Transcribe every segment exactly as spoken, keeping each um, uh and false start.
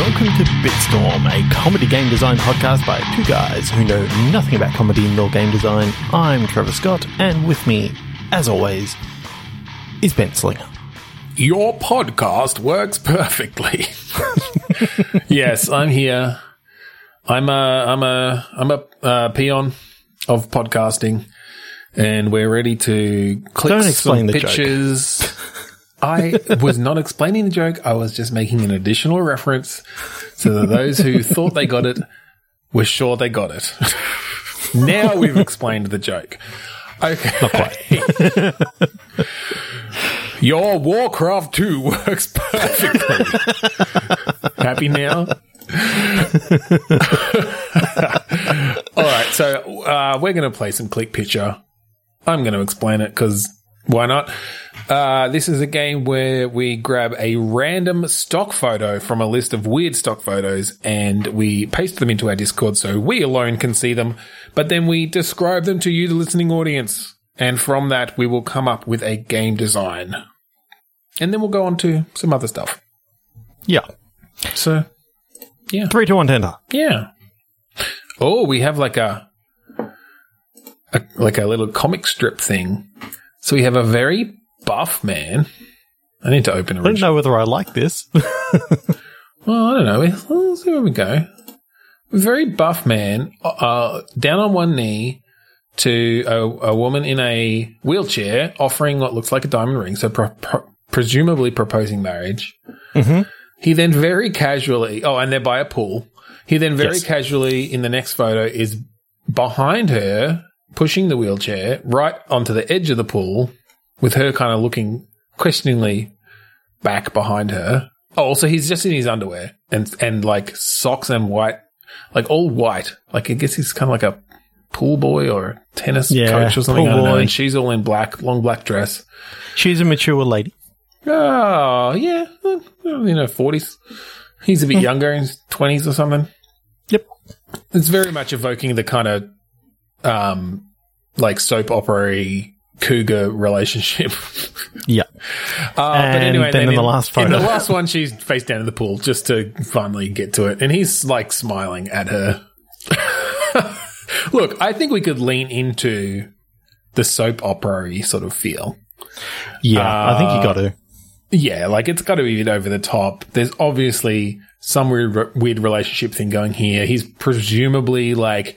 Welcome to BitStorm, a comedy game design podcast by two guys who know nothing about comedy nor game design. I'm Trevor Scott, and with me, as always, is Ben Slinger. Your podcast works perfectly. Yes, I'm here. I'm a I'm a I'm a uh, peon of podcasting, and we're ready to click Don't explain some the pictures. Joke. I was not explaining the joke. I was just making an additional reference so that those who thought they got it were sure they got it. Now we've explained the joke. Okay. Not quite. Your Warcraft two works perfectly. Happy now? All right. So uh, we're going to play some click picture. I'm going to explain it because why not? Uh, this is a game where we grab a random stock photo from a list of weird stock photos and we paste them into our Discord so we alone can see them, but then we describe them to you, the listening audience. And from that, we will come up with a game design. And then we'll go on to some other stuff. Yeah. So, yeah. Three, two, one, tender. Yeah. Oh, we have like a, a like a little comic strip thing. So, we have a very buff man. I need to open a I don't original. know whether I like this. Well, I don't know. Let's see where we go. Very buff man, uh, down on one knee to a, a woman in a wheelchair offering what looks like a diamond ring, so pro- pro- presumably proposing marriage. Mm-hmm. He then very casually... Oh, and they're by a pool. He then very yes. casually, in the next photo, is behind her, pushing the wheelchair right onto the edge of the pool, with her kind of looking questioningly back behind her. Oh, also, he's just in his underwear and, and like, socks and white, like, all white. Like, I guess he's kind of like a pool boy or a tennis yeah, coach or something. I don't know. And she's all in black, long black dress. She's a mature lady. Oh, yeah. In her forties. He's a bit younger, in his twenties or something. Yep. It's very much evoking the kind of, um, like, soap opera-y cougar relationship. Yeah. Uh, but anyway, then, then in the last photo. In the last one, she's face down in the pool just to finally get to it. And he's, like, smiling at her. Look, I think we could lean into the soap opera-y sort of feel. Yeah, uh, I think you got to. Yeah, like, it's got to be a bit over the top. There's obviously some weird, weird relationship thing going here. He's presumably, like...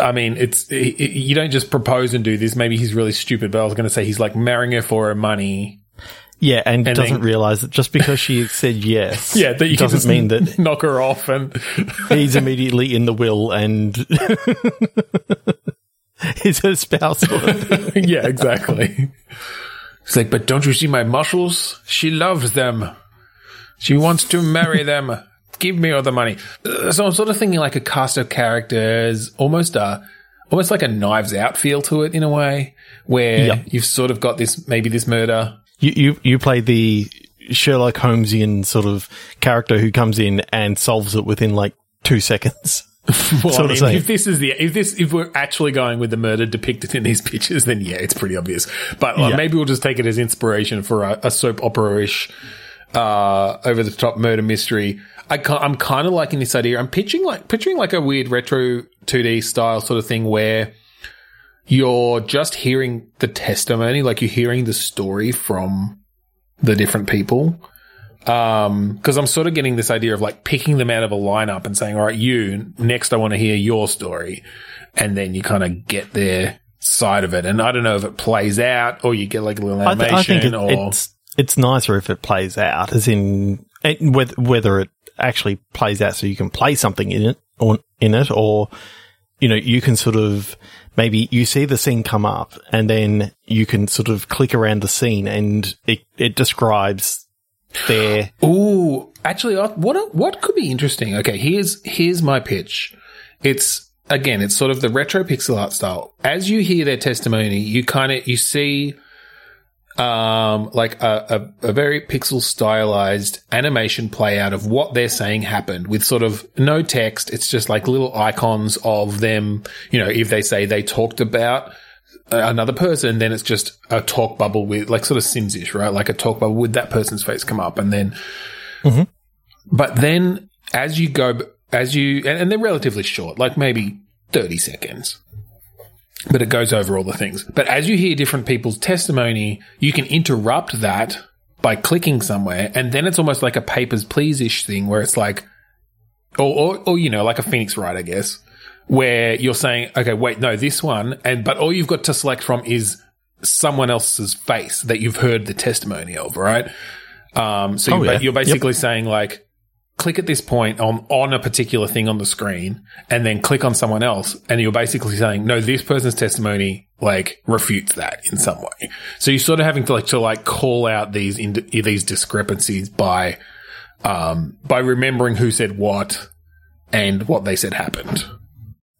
I mean, it's you don't just propose and do this. Maybe he's really stupid, but I was going to say he's like marrying her for her money. Yeah, and, and doesn't then- realise that just because she said yes yeah, that you doesn't can mean that- knock her off and- He's immediately in the will and he's her spouse. Yeah, exactly. It's like, but don't you see my muscles? She loves them. She wants to marry them. Give me all the money. So, I'm sort of thinking like a cast of characters, almost a, almost like a Knives Out feel to it in a way, where yep. you've sort of got this, maybe this murder. You, you, you play the Sherlock Holmesian sort of character who comes in and solves it within like two seconds. Well, sort I mean, of if this is the, if this, if we're actually going with the murder depicted in these pictures, then yeah, it's pretty obvious. But like, yeah. maybe we'll just take it as inspiration for a, a soap opera-ish. Uh, over the top murder mystery. I can't, I'm kind of liking this idea. I'm pitching like picturing like a weird retro two D style sort of thing where you're just hearing the testimony, like you're hearing the story from the different people. Um, because I'm sort of getting this idea of like picking them out of a lineup and saying, "All right, you next. I want to hear your story," and then you kind of get their side of it. And I don't know if it plays out or you get like a little animation I th- I think it, or. It's- It's nicer if it plays out, as in whether whether it actually plays out, so you can play something in it or in it, or you know you can sort of maybe you see the scene come up, and then you can sort of click around the scene, and it, it describes their. Ooh, actually, what what could be interesting? Okay, here's here's my pitch. It's again, it's sort of the retro pixel art style. As you hear their testimony, you kind of you see. Um, like a, a, a very pixel stylized animation play out of what they're saying happened with sort of no text. It's just like little icons of them. You know, if they say they talked about another person, then it's just a talk bubble with like sort of Sims-ish, right? Like a talk bubble with that person's face come up and then mm-hmm. But then as you go, as you, and, and they're relatively short, like maybe thirty seconds, but it goes over all the things. But as you hear different people's testimony, you can interrupt that by clicking somewhere. And then it's almost like a Papers Please-ish thing where it's like, or, or, or, you know, like a Phoenix Wright, I guess, where you're saying, okay, wait, no, this one. And, but all you've got to select from is someone else's face that you've heard the testimony of, right? Um, so oh, you, yeah. you're basically yep. saying like, click at this point on, on a particular thing on the screen and then click on someone else. And you're basically saying, no, this person's testimony like refutes that in some way. So you're sort of having to like, to like call out these, in, these discrepancies by, um, by remembering who said what and what they said happened.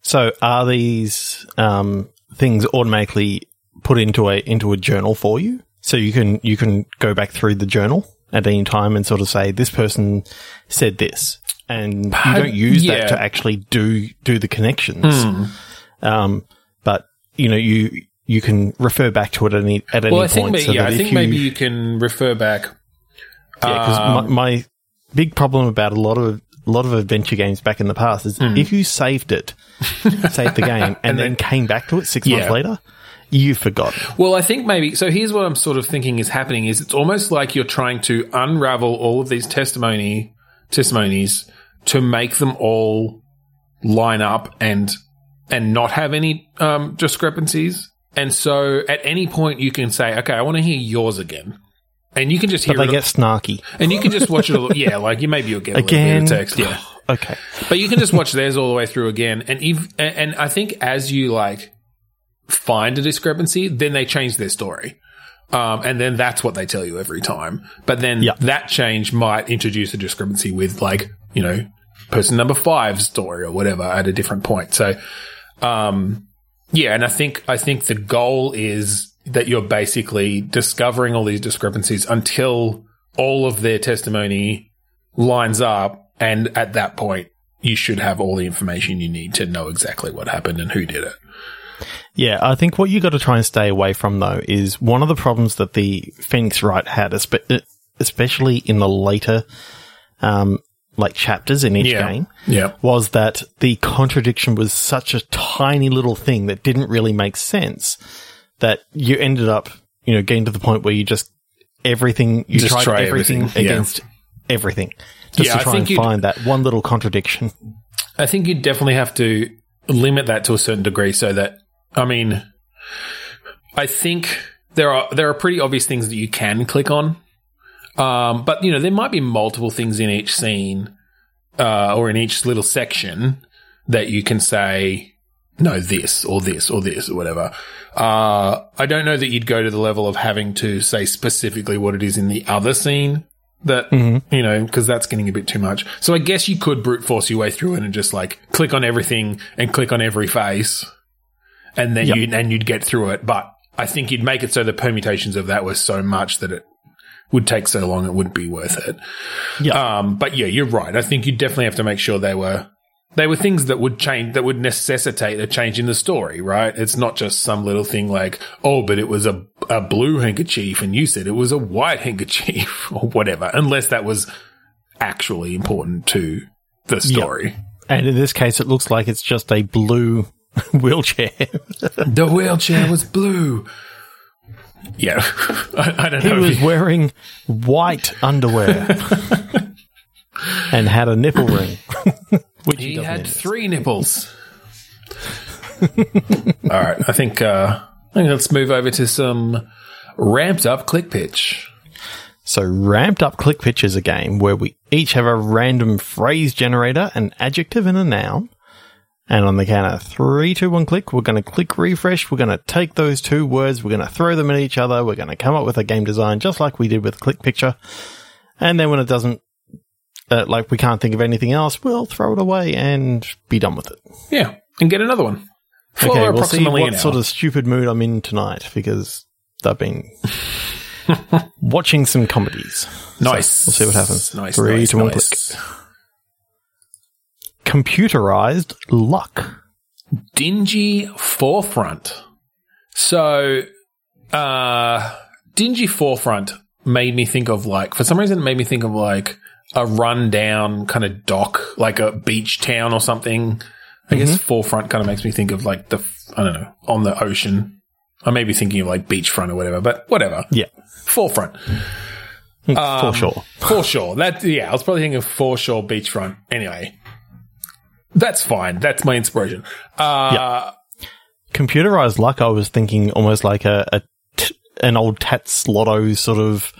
So are these, um, things automatically put into a, into a journal for you? So you can, you can go back through the journal at any time and sort of say, this person said this. And but, you don't use yeah. that to actually do, do the connections. Mm. Um, but, you know, you, you can refer back to it at any, at well, any I point. Think maybe, so yeah, I think you, maybe you can refer back. Yeah, because um, my, my big problem about a lot of, a lot of adventure games back in the past is mm. if you saved it, saved the game, and, and then, then came back to it six yeah. months later, you forgot. Well, I think maybe. So here's what I'm sort of thinking is happening: is it's almost like you're trying to unravel all of these testimony testimonies to make them all line up and and not have any um, discrepancies. And so, at any point, you can say, "Okay, I want to hear yours again," and you can just hear. But they it get all- snarky, and you can just watch it. All- yeah, like you maybe you'll get a again. Little bit of text. Yeah, okay. But you can just watch theirs all the way through again, and if and, and I think as you like. Find a discrepancy, then they change their story. Um, and then that's what they tell you every time. But then yep. that change might introduce a discrepancy with, like, you know, person number five's story or whatever at a different point. So, um, yeah. And I think, I think the goal is that you're basically discovering all these discrepancies until all of their testimony lines up. And at that point, you should have all the information you need to know exactly what happened and who did it. Yeah, I think what you got to try and stay away from, though, is one of the problems that the Phoenix Wright had, especially in the later, um, like, chapters in each yeah. game, yeah. was that the contradiction was such a tiny little thing that didn't really make sense that you ended up, you know, getting to the point where you just everything, you just tried try everything, everything. against yeah. everything, just yeah, to try and find that one little contradiction. I think you definitely have to limit that to a certain degree so that, I mean, I think there are there are pretty obvious things that you can click on, um, but you know there might be multiple things in each scene uh, or in each little section that you can say no, this or this or this or whatever. Uh, I don't know that you'd go to the level of having to say specifically what it is in the other scene that mm-hmm. you know because that's getting a bit too much. So I guess you could brute force your way through it and just like click on everything and click on every face. And then yep. you and you'd get through it, but I think you'd make it so the permutations of that were so much that it would take so long it wouldn't be worth it. Yep. Um, but yeah, you're right. I think you definitely have to make sure they were they were things that would change that would necessitate a change in the story, right? It's not just some little thing like, oh, but it was a a blue handkerchief and you said it was a white handkerchief or whatever, unless that was actually important to the story. Yep. And in this case, it looks like it's just a blue wheelchair. The wheelchair was blue. Yeah. I, I don't know. He was wearing white underwear and had a nipple ring. Which he had notice. Three nipples. All right. I think, uh, I think let's move over to some ramped up click pitch. So, Ramped Up Click Pitch is a game where we each have a random phrase generator, an adjective and a noun. And on the count of three, two, one, click, we're going to click refresh. We're going to take those two words. We're going to throw them at each other. We're going to come up with a game design just like we did with Click Picture. And then when it doesn't, uh, like we can't think of anything else, we'll throw it away and be done with it. Yeah, and get another one. For okay, we'll see what sort of stupid mood I'm in tonight because I've been watching some comedies. Nice. So we'll see what happens. Nice. Three, nice, two, one, nice. Click. Computerized luck. Dingy Forefront. So, uh, Dingy Forefront made me think of like, for some reason it made me think of like a run-down kind of dock, like a beach town or something. I mm-hmm. guess Forefront kind of makes me think of, like, the, I don't know, on the ocean. I may be thinking of, like, Beachfront or whatever, but whatever. Yeah. Forefront. Um, foreshore. Foreshore. That, yeah, I was probably thinking of foreshore, beachfront. Anyway, that's fine. That's my inspiration. Uh, yeah. Computerized luck, I was thinking almost like a, a t- an old Tats Lotto sort of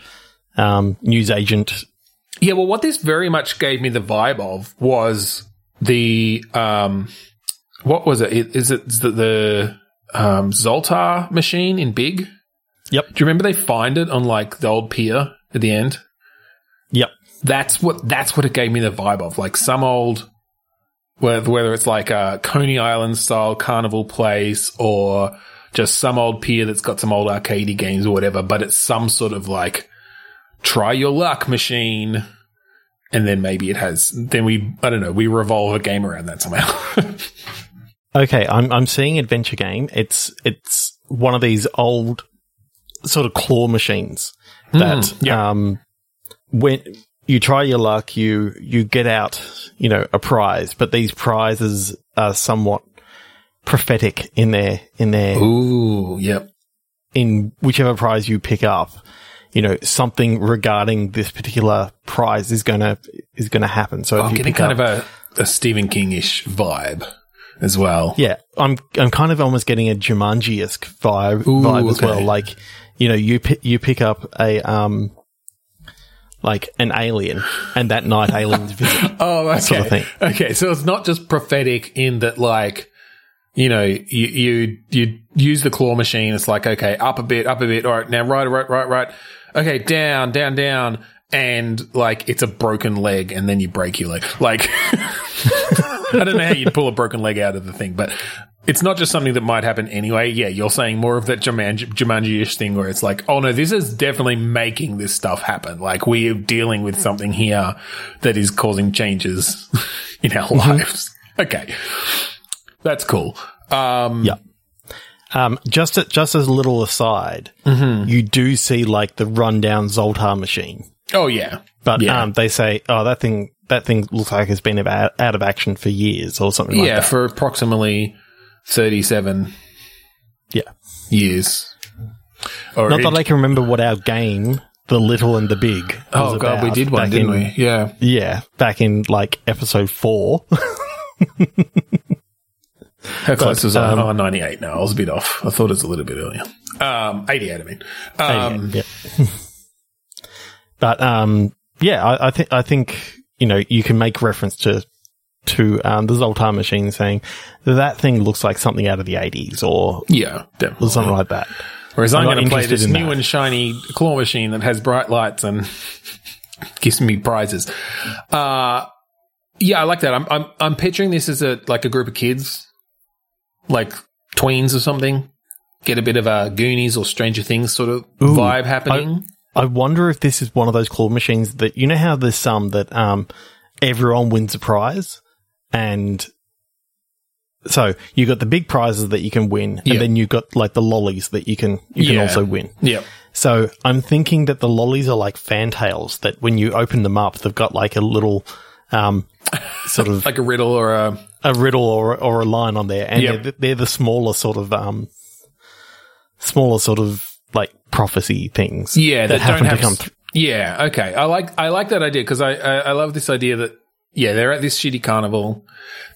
um, newsagent. Yeah, well, what this very much gave me the vibe of was the, um, what was it? Is it the, the um, Zoltar machine in Big? Yep. Do you remember they find it on, like, the old pier at the end? Yep. That's what that's what it gave me the vibe of. Like, some old, whether, whether it's, like, a Coney Island-style carnival place or just some old pier that's got some old arcadey games or whatever, but it's some sort of, like, try your luck machine, and then maybe it has. Then we, I don't know, we revolve a game around that somehow. Okay, I'm I'm seeing adventure game. It's it's one of these old sort of claw machines that mm, yeah. um, when you try your luck, you you get out, you know, a prize. But these prizes are somewhat prophetic in their in their. Ooh, yep. In whichever prize you pick up, you know, something regarding this particular prize is going to is going to happen. So I'm getting kind up- of a, a Stephen King-ish vibe as well. Yeah, I'm I'm kind of almost getting a Jumanji-esque vibe, Ooh, vibe as okay. well. Like, you know, you p- you pick up a um like an alien, and that night aliens visit. Oh, okay. Sort of thing. Okay, so it's not just prophetic in that, like, you know, you, you you use the claw machine. It's like, okay, up a bit, up a bit. All right, now right, right, right, right. Okay, down, down, down, and, like, it's a broken leg, and then you break your leg. Like, I don't know how you'd pull a broken leg out of the thing, but it's not just something that might happen anyway. Yeah, you're saying more of that Jumanji- Jumanji-ish thing where it's like, oh, no, this is definitely making this stuff happen. Like, we're dealing with something here that is causing changes in our lives. Okay. That's cool. Um, yeah. Um, just, a, just as a little aside, mm-hmm. you do see, like, the rundown Zoltar machine. Oh, yeah. But yeah. Um, they say, oh, that thing that thing looks like it's been about, out of action for years or something yeah, like that. Yeah, for approximately thirty-seven yeah. years. Or Not it- that I can remember what our game, The Little and the Big, was Oh, God, about we did one, didn't in, we? Yeah. Yeah, back in, like, episode four. How close but, was I? Um, oh, ninety-eight now. I was a bit off. I thought it was a little bit earlier. Um, eighty-eight, I mean. Um, eighty-eight, yeah. But, um, yeah, I, I, th- I think, you know, you can make reference to to um, the Zoltar machine saying that thing looks like something out of the eighties or yeah, definitely. something like that. Whereas I'm, I'm going to play this new that. and shiny claw machine that has bright lights and gives me prizes. Uh, yeah, I like that. I'm, I'm, I'm picturing this as a like a group of kids. Like tweens or something, get a bit of a Goonies or Stranger Things sort of Ooh, vibe happening. I, I wonder if this is one of those claw machines that, you know how there's some that um, everyone wins a prize, and so you got the big prizes that you can win, yeah. and then you got like the lollies that you can you can yeah. also win. Yeah. So I'm thinking that the lollies are like fantails that when you open them up, they've got like a little um, sort of like a riddle or a. A riddle or or a line on there, and yep. they're, they're the smaller sort of um, smaller sort of like prophecy things. Yeah, that, that happen don't have to come through. Yeah, okay. I like I like that idea because I, I I love this idea that yeah they're at this shitty carnival,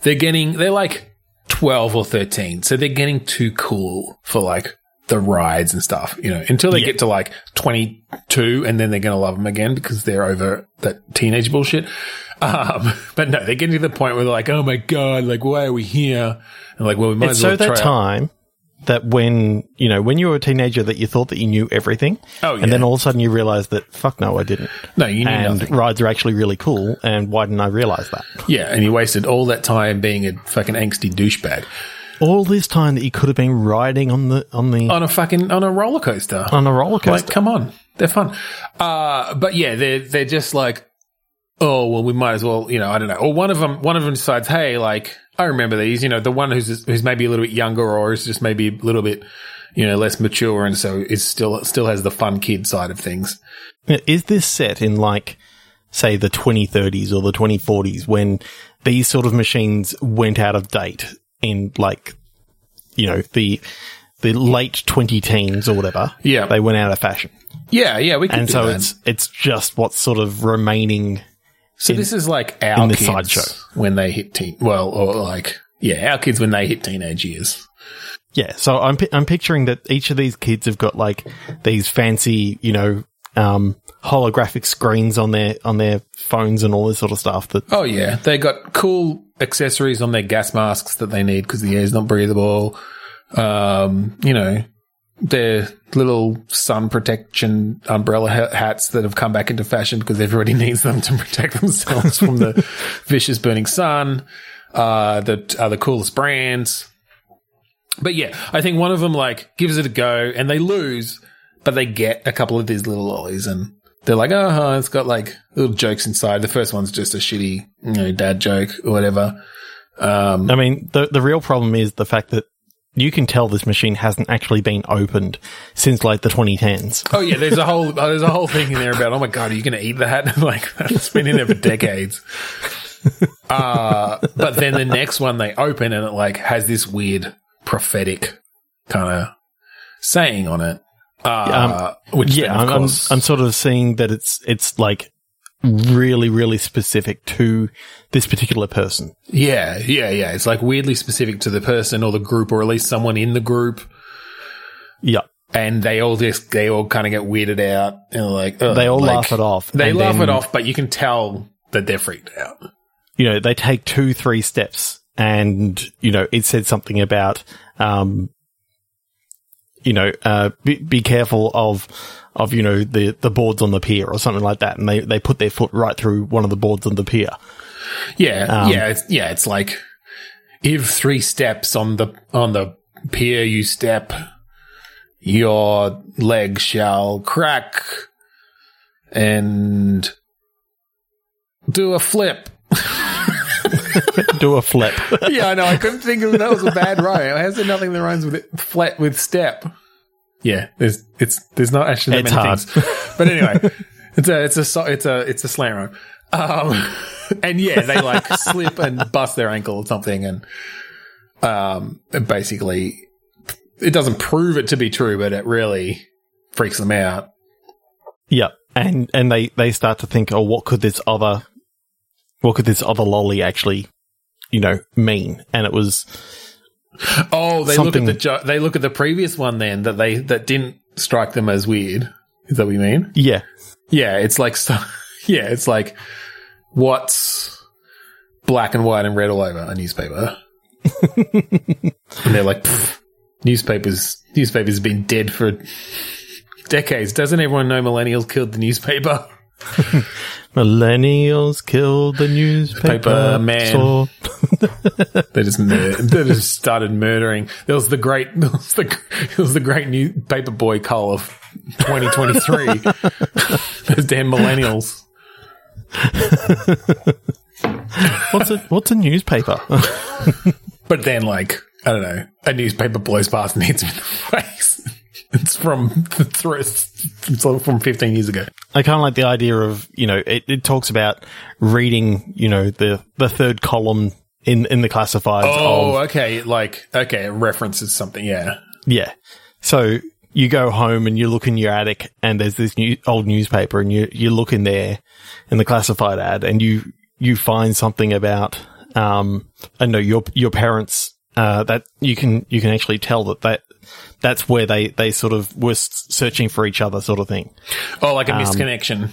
they're getting they're like twelve or thirteen, so they're getting too cool for like the rides and stuff, you know, until they yeah. get to like twenty-two, and then they're gonna love them again because they're over that teenage bullshit. Um, but no, they're getting to the point where they're like, oh, my God, like, why are we here? And like, well, we might it's as well so try that out. Time that when, you know, when you were a teenager that you thought that you knew everything. Oh, yeah. And then all of a sudden you realize that, fuck no, I didn't. No, you knew and nothing. And rides are actually really cool, and why didn't I realize that? Yeah, and you wasted all that time being a fucking angsty douchebag. All this time that you could have been riding on the- On, the- on a fucking- on a roller coaster. On a roller coaster. Like, come on. They're fun. Uh, but, yeah, they're they're just like- Oh, well, we might as well, you know, I don't know. Or one of them one of them decides, hey, like, I remember these, you know, the one who's who's maybe a little bit younger or is just maybe a little bit, you know, less mature and so is still still has the fun kid side of things. Is this set in, like, say, the twenty thirties or the twenty forties, when these sort of machines went out of date in, like, you know, the the late twenty-teens or whatever. Yeah. They went out of fashion. Yeah, yeah, we could and do so that. And so, it's it's just what's sort of remaining. So, in, this is like our kids sideshow. When they hit teen- well, or like, yeah, our kids when they hit teenage years. Yeah, so I'm pi- I'm picturing that each of these kids have got, like, these fancy, you know, um, holographic screens on their on their phones and all this sort of stuff. That oh yeah, they got cool accessories on their gas masks that they need because the air's not breathable. Um, you know, their little sun protection umbrella ha- hats that have come back into fashion because everybody needs them to protect themselves from the vicious burning sun. Uh, that are the coolest brands. But, yeah, I think one of them, like, gives it a go and they lose, but they get a couple of these little lollies and they're like, oh, it's got, like, little jokes inside. The first one's just a shitty, you know, dad joke or whatever. Um, I mean, the the real problem is the fact that you can tell this machine hasn't actually been opened since, like, the twenty tens. Oh, yeah, there's a whole there's a whole thing in there about, oh, my God, are you going to eat that? Like, that's been in there for decades. Uh, but then the next one they open and it, like, has this weird prophetic kind of saying on it. Uh, um, which yeah, then, of I'm, course- I'm sort of seeing that it's it's like really, really specific to this particular person. Yeah, yeah, yeah. It's like weirdly specific to the person or the group, or at least someone in the group. Yeah, and they all just they all kind of get weirded out and like ugh, they all like, laugh it off. They laugh then- it off, but you can tell that they're freaked out. You know, they take two, three steps. And, you know, it said something about, um, you know, uh, be, be careful of, of you know, the, the boards on the pier or something like that. And they, they put their foot right through one of the boards on the pier. Yeah, um, yeah, it's, yeah. It's like, if three steps on the on the pier you step, your leg shall crack and do a flip. Do a flip. Yeah, I know. I couldn't think of that was a bad rhyme. How's there nothing that rhymes with it? Flat with step? Yeah, there's it's there's not actually that it's many hard. Things. But anyway, it's a it's a it's a it's a slant rhyme. Um, and yeah, they like slip and bust their ankle or something, and um, and basically it doesn't prove it to be true, but it really freaks them out. Yeah, and and they they start to think, oh, what could this other what could this other lolly actually, you know, mean? And it was oh, they something- look at the jo- they look at the previous one then that they that didn't strike them as weird. Is that what you mean? Yeah, yeah. It's like so- yeah, it's like what's black and white and red all over a newspaper, and they're like newspapers. Newspapers have been dead for decades. Doesn't everyone know millennials killed the newspaper? Millennials killed the newspaper man. they just mur- they just started murdering. There was the great, there was the, there was the great new paper boy cull of twenty twenty-three. Those damn millennials. what's a what's a newspaper? But then, like, I don't know, a newspaper blows past and hits me in the face. It's from the thrust. It's from fifteen years ago. I kind of like the idea of, you know, it, it talks about reading, you know, the, the third column in, in the classifieds. Oh, of, okay. Like, okay, it references something. Yeah. Yeah. So you go home and you look in your attic and there's this new old newspaper and you, you look in there in the classified ad and you, you find something about, um, I know your, your parents, uh, that you can, you can actually tell that that, That's where they, they sort of were searching for each other sort of thing. Oh, like a misconnection.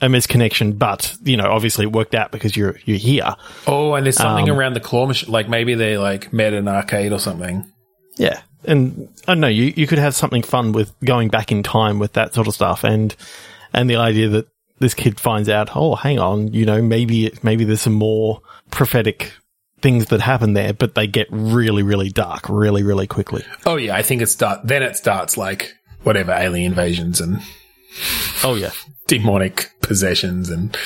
Um, a misconnection, but, you know, obviously it worked out because you're you're here. Oh, and there's something um, around the claw machine. Like, maybe they, like, met an arcade or something. Yeah. And, I don't know, you, you could have something fun with going back in time with that sort of stuff. And and the idea that this kid finds out, oh, hang on, you know, maybe maybe there's some more prophetic things that happen there, but they get really, really dark really, really quickly. Oh, yeah. I think it starts- then it starts, like, whatever, alien invasions and- Oh, yeah. Demonic possessions and-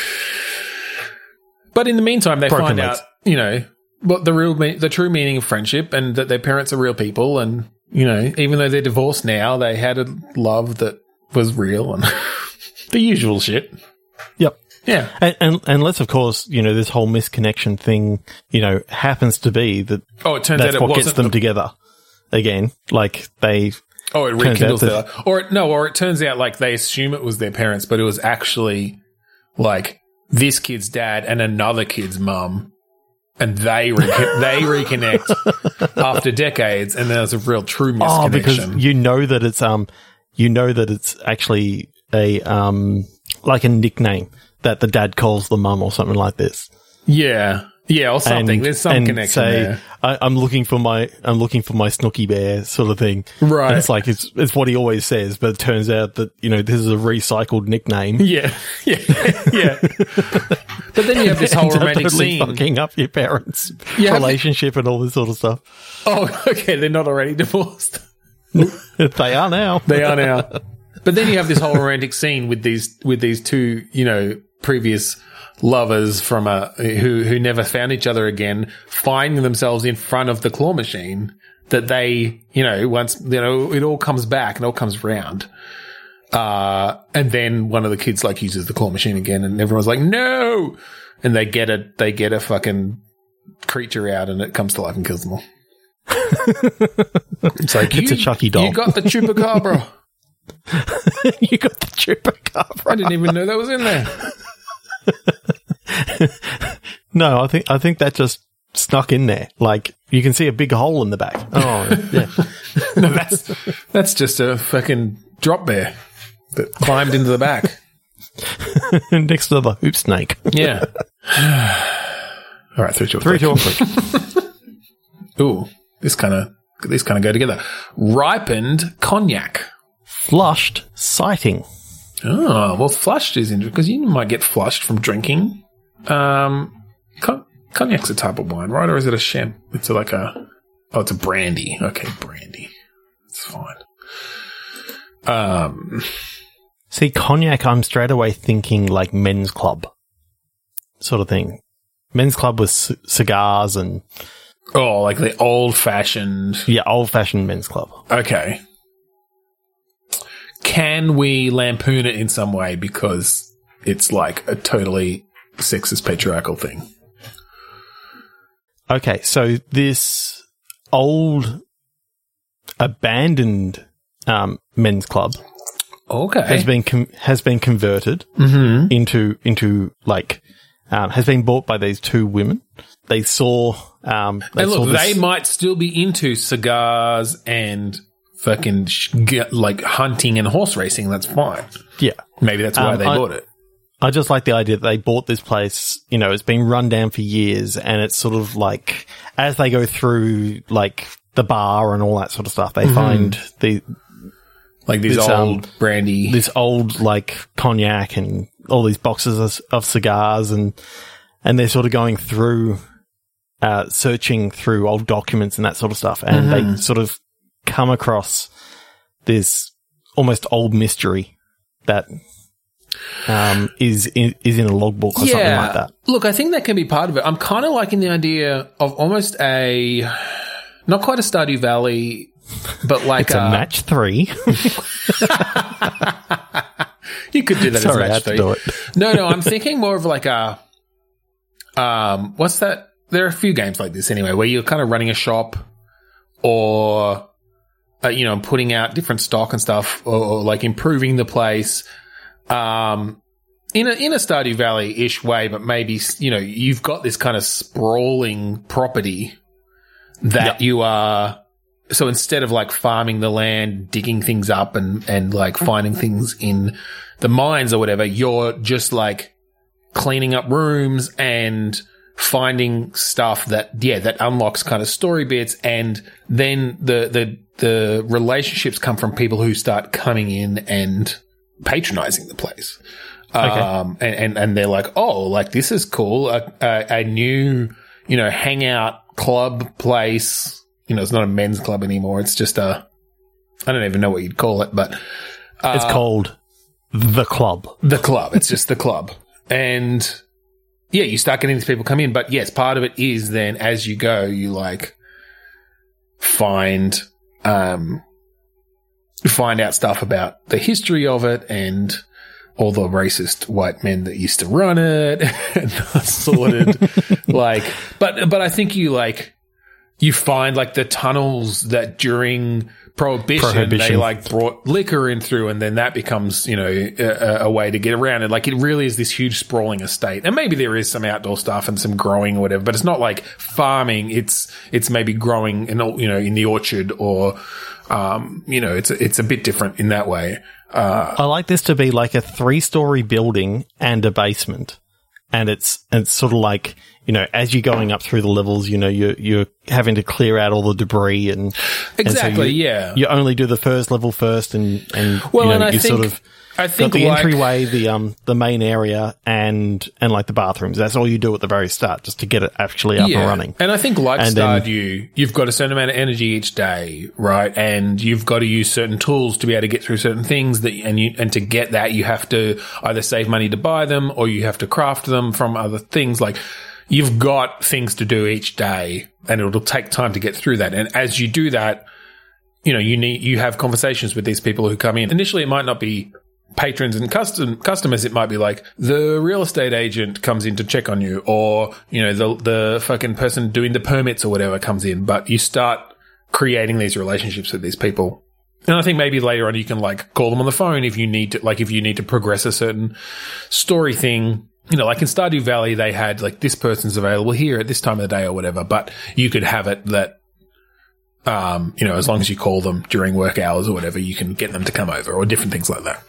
But in the meantime, they Broken find legs. Out, you know, what the real- me- the true meaning of friendship and that their parents are real people and, you know, even though they're divorced now, they had a love that was real and the usual shit. Yep. Yeah. And, and unless, of course, you know, this whole misconnection thing, you know, happens to be that oh, it turns that's out it what wasn't gets them the- together again. Like, they... Oh, it rekindles their... Or, no, or it turns out, like, they assume it was their parents, but it was actually, like, this kid's dad and another kid's mum, and they re- they reconnect after decades, and there's a real true misconnection. Oh, because you know that it's... um, you know that it's actually a... um. Like a nickname that the dad calls the mum or something like this. Yeah. Yeah, or something. And, There's some and connection say, there. I, I'm looking for my I'm looking for my Snooki Bear sort of thing. Right. And it's like it's it's what he always says, but it turns out that, you know, this is a recycled nickname. Yeah. Yeah. Yeah. But then you have this whole romantic totally scene. Fucking up your parents' yeah, relationship and all this sort of stuff. Oh, okay. They're not already divorced. They are now. They are now. But then you have this whole romantic scene with these with these two, you know, previous lovers from a who who never found each other again, finding themselves in front of the claw machine that they, you know, once you know it all comes back and all comes round. Uh, and then one of the kids like uses the claw machine again, and everyone's like, no, and they get a they get a fucking creature out, and it comes to life and kills them all. It's like it's a Chucky doll. You got the chupacabra. You got the chupacabra. I didn't even know that was in there. No, I think I think that just snuck in there. Like you can see a big hole in the back. Oh, yeah. No, that's that's just a fucking drop bear that climbed into the back next to the hoop snake. Yeah. All right, three, two, three, two, three. Ooh, this kind of these kind of go together. Ripened cognac. Flushed sighting. Oh, well, flushed is interesting because you might get flushed from drinking. Um, con- cognac's a type of wine, right? Or is it a sham? It's like a... Oh, it's a brandy. Okay, brandy. It's fine. Um, See, cognac, I'm straight away thinking like men's club sort of thing. Men's club with c- cigars and... Oh, like the old-fashioned... Yeah, old-fashioned men's club. Okay. Can we lampoon it in some way because it's like a totally sexist patriarchal thing? Okay, so this old abandoned um, men's club, okay, has been com- has been converted mm-hmm. into into like um, has been bought by these two women. They saw um, they and look, saw this- they might still be into cigars and. Fucking sh- get, like hunting and horse racing, that's fine. Yeah. Maybe that's why um, they I, bought it. I just like the idea that they bought this place, you know, it's been run down for years and it's sort of like, as they go through like the bar and all that sort of stuff, they mm-hmm. find the- Like these this, old um, brandy. This old like cognac and all these boxes of, of cigars and and they're sort of going through, uh, searching through old documents and that sort of stuff and mm-hmm. they sort of- come across this almost old mystery that um, is in, is in a logbook or yeah. something like that. Look, I think that can be part of it. I'm kind of liking the idea of almost a, not quite a Stardew Valley, but like it's a- It's a match three. You could do that Sorry, as a match I had three. To do it. No, no, I'm thinking more of like a, um, what's that? There are a few games like this anyway, where you're kind of running a shop or- Uh, you know, putting out different stock and stuff, or, or like improving the place, um, in a in a Stardew Valley-ish way. But maybe you know you've got this kind of sprawling property that yep. you are. So instead of like farming the land, digging things up, and and like finding things in the mines or whatever, you're just like cleaning up rooms and. Finding stuff that, yeah, that unlocks kind of story bits, and then the, the the relationships come from people who start coming in and patronizing the place. Okay. Um, and, and, and they're like, oh, like, this is cool. A, a, a new, you know, hangout club place. You know, it's not a men's club anymore. It's just a, I don't even know what you'd call it, but. Uh, it's called The Club. The Club. It's just The Club. And. Yeah, you start getting these people come in, but yes, part of it is then as you go, you like find um, find out stuff about the history of it and all the racist white men that used to run it and not sorted. like, but but I think you like you find like the tunnels that during Prohibition, Prohibition they like brought liquor in through, and then that becomes, you know, a, a way to get around it. Like it really is this huge sprawling estate, and maybe there is some outdoor stuff and some growing or whatever, but it's not like farming. It's it's maybe growing in you know in the orchard or. Um, you know, it's it's a bit different in that way. Uh, I like this to be like a three-story building and a basement, and it's it's sort of like you know, as you're going up through the levels, you know, you're you're having to clear out all the debris and exactly, and so you, yeah. You only do the first level first, and and well, you know, and I you think- sort of. I think got the like- entryway, the um, the main area, and and like the bathrooms. That's all you do at the very start, just to get it actually up yeah. and running. And I think, like and Stardew, then- you've got a certain amount of energy each day, right? And you've got to use certain tools to be able to get through certain things. That and you and to get that, you have to either save money to buy them, or you have to craft them from other things. Like you've got things to do each day, and it'll take time to get through that. And as you do that, you know you need you have conversations with these people who come in. Initially, it might not be. Patrons and custom customers, it might be like the real estate agent comes in to check on you, or you know the the fucking person doing the permits or whatever comes in. But you start creating these relationships with these people, and I think maybe later on you can like call them on the phone if you need to, like if you need to progress a certain story thing. You know, like in Stardew Valley, they had like this person's available here at this time of the day or whatever. But you could have it that. Um, you know, as long as you call them during work hours or whatever, you can get them to come over or different things like that.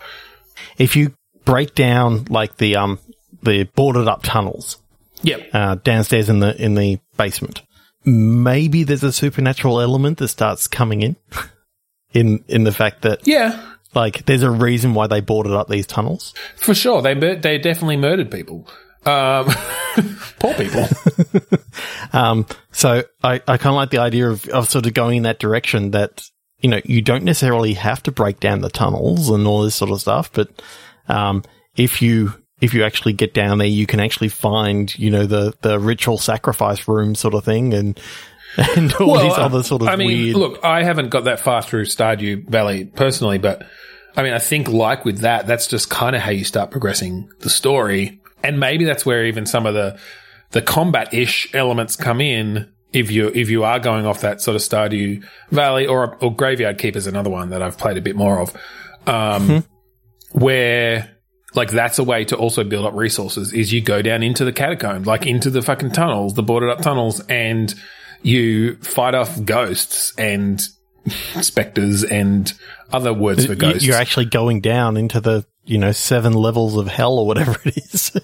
If you break down like the um the boarded up tunnels, yep, uh, downstairs in the in the basement, maybe there's a supernatural element that starts coming in, in in the fact that yeah, like there's a reason why they boarded up these tunnels for sure. They mur- they definitely murdered people, um, poor people. um, so I, I kind of like the idea of, of sort of going in that direction that. You know, you don't necessarily have to break down the tunnels and all this sort of stuff, but um, if you if you actually get down there, you can actually find you know the, the ritual sacrifice room sort of thing, and and all well, these other sort of. I mean, weird- look, I haven't got that far through Stardew Valley personally, but I mean, I think like with that, that's just kind of how you start progressing the story, and maybe that's where even some of the the combat-ish elements come in. If you if you are going off that sort of Stardew Valley or or Graveyard Keeper's another one that I've played a bit more of, um, mm-hmm. where like that's a way to also build up resources is you go down into the catacombs, like into the fucking tunnels, the boarded up tunnels, and you fight off ghosts and specters and other words for ghosts. You're actually going down into the. You know, seven levels of hell or whatever it is.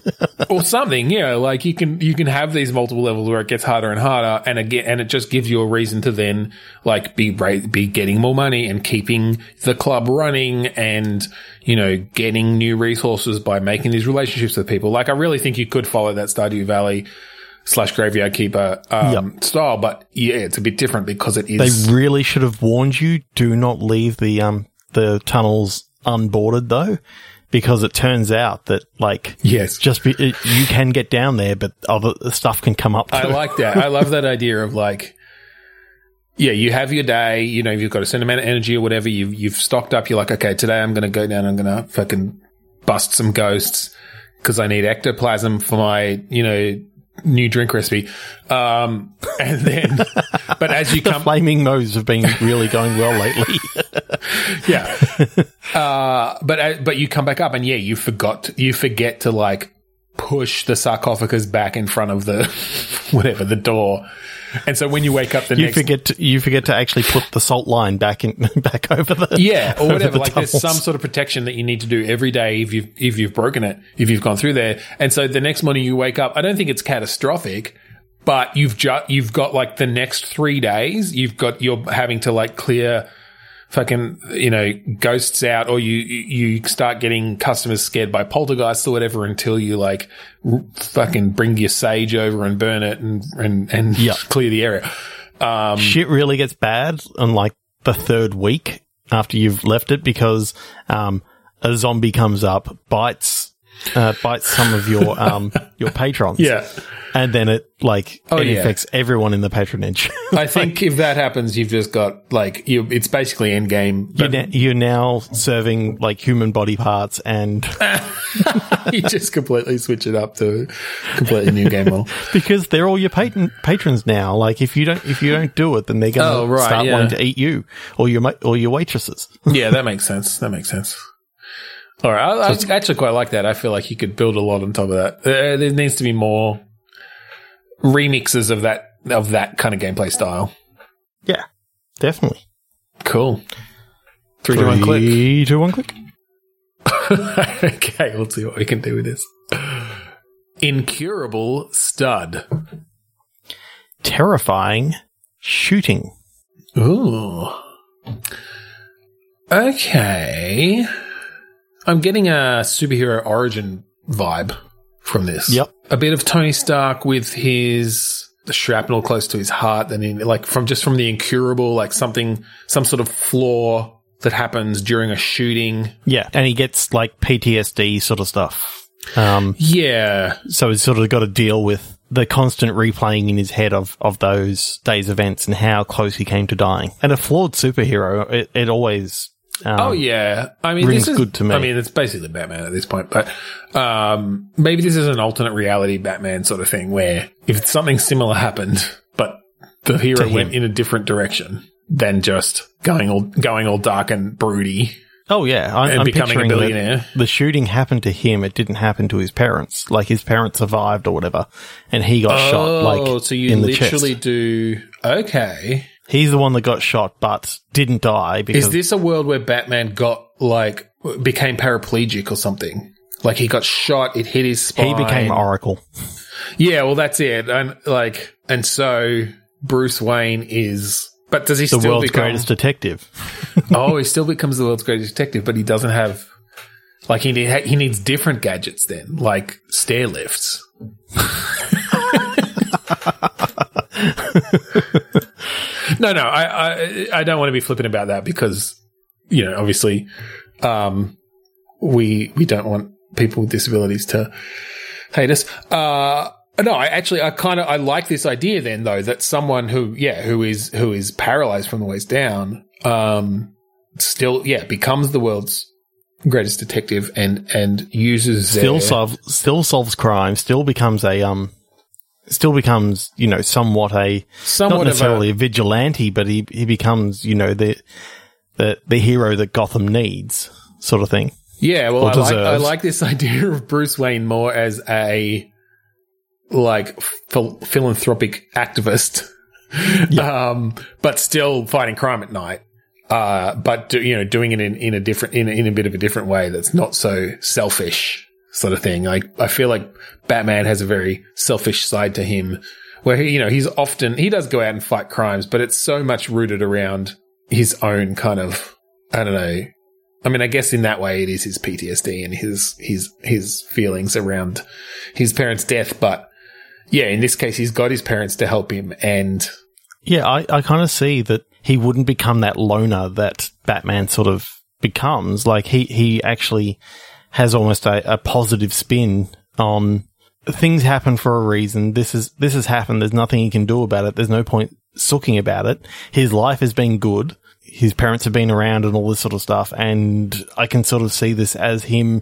Or something, yeah. Like, you can you can have these multiple levels where it gets harder and harder, and again, and it just gives you a reason to then, like, be be getting more money and keeping the club running and, you know, getting new resources by making these relationships with people. Like, I really think you could follow that Stardew Valley slash Graveyard Keeper um, yep. style, but, yeah, it's a bit different because it is- They really should have warned you, do not leave the um the tunnels unboarded, though. Because it turns out that, like, yes, just be, it, you can get down there, but other stuff can come up. Too. I like that. I love that idea of like, yeah, you have your day. You know, you've got a certain amount of energy or whatever. You've you've stocked up. You're like, okay, today I'm going to go down. I'm going to fucking bust some ghosts because I need ectoplasm for my, you know. New drink recipe, um, and then, but as you come, the flaming modes have been really going well lately. yeah, uh, but uh, but you come back up, and yeah, you forgot, you forget to like push the sarcophagus back in front of the whatever the door, and so when you wake up, the you next forget to, you forget to actually put the salt line back in back over the yeah or whatever. The like tunnels. There's some sort of protection that you need to do every day if you've if you've broken it if you've gone through there, and so the next morning you wake up. I don't think it's catastrophic, but you've ju- you've got like the next three days you've got you're having to like clear. Fucking, you know, ghosts out, or you you start getting customers scared by poltergeists or whatever until you like r- fucking bring your sage over and burn it and and and yep. clear the area. Um, Shit really gets bad on like the third week after you've left it because um, a zombie comes up, bites uh, bites some of your um, your patrons. Yeah. And then it, like, oh, it yeah. affects everyone in the patronage. I think like, if that happens, you've just got, like, you, it's basically endgame. You're, na- you're now serving, like, human body parts and... you just completely switch it up to a completely new game model. Because they're all your pat- patrons now. Like, if you don't if you don't do it, then they're going to oh, right, start yeah. wanting to eat you or your ma- or your waitresses. Yeah, that makes sense. That makes sense. All right. I, I actually quite like that. I feel like you could build a lot on top of that. Uh, there needs to be more... remixes of that of that kind of gameplay style. Yeah, definitely. Cool. Three, Three to one click. Three to one click. Okay, we'll see what we can do with this. Incurable stud. Terrifying shooting. Ooh. Okay. I'm getting a superhero origin vibe from this. Yep. A bit of Tony Stark with his shrapnel close to his heart, and in, like from just from the incurable, like something, some sort of flaw that happens during a shooting. Yeah, and he gets like P T S D sort of stuff. Um, yeah. So he's sort of got to deal with the constant replaying in his head of, of those days' events and how close he came to dying. And a flawed superhero, it, it always. Um, oh, yeah. I mean, this is good to me. I mean, it's basically Batman at this point, but um, maybe this is an alternate reality Batman sort of thing where if something similar happened, but the hero went in a different direction than just going all going all dark and broody. Oh, yeah. I'm, and I'm becoming a billionaire. The shooting happened to him. It didn't happen to his parents. Like, his parents survived or whatever, and he got oh, shot, like, in the chest. Oh, so you literally do. Okay. He's the one that got shot but didn't die. Because- Is this a world where Batman got, like, became paraplegic or something? Like, he got shot, it hit his spine. He became Oracle. Yeah, well, that's it. And, like, and so Bruce Wayne is... But does he the still become- The world's greatest detective. Oh, he still becomes the world's greatest detective, but he doesn't have... Like, he, need- he needs different gadgets then, like stair lifts. No, no, I, I I don't want to be flippant about that because, you know, obviously um, we we don't want people with disabilities to hate us. Uh, no, I actually I kind of I like this idea then though that someone who yeah who is who is paralyzed from the waist down um, still yeah becomes the world's greatest detective and and uses still their- solve still solves crime still becomes a um. Still becomes, you know, somewhat a somewhat not necessarily a-, a vigilante, but he he becomes, you know, the the the hero that Gotham needs, sort of thing. Yeah, well, I like, I like this idea of Bruce Wayne more as a like phil- philanthropic activist, yeah. um, but still fighting crime at night. Uh, but do, you know, doing it in, in a different in a, in a bit of a different way that's not so selfish. Sort of thing. I I feel like Batman has a very selfish side to him where, he, you know, he's often... He does go out and fight crimes, but it's so much rooted around his own kind of... I don't know. I mean, I guess in that way it is his P T S D and his his his feelings around his parents' death. But, yeah, in this case, he's got his parents to help him and... Yeah, I, I kind of see that he wouldn't become that loner that Batman sort of becomes. Like, he, he actually... has almost a, a positive spin on things happen for a reason. This is this has happened. There's nothing he can do about it. There's no point sooking about it. His life has been good. His parents have been around and all this sort of stuff. And I can sort of see this as him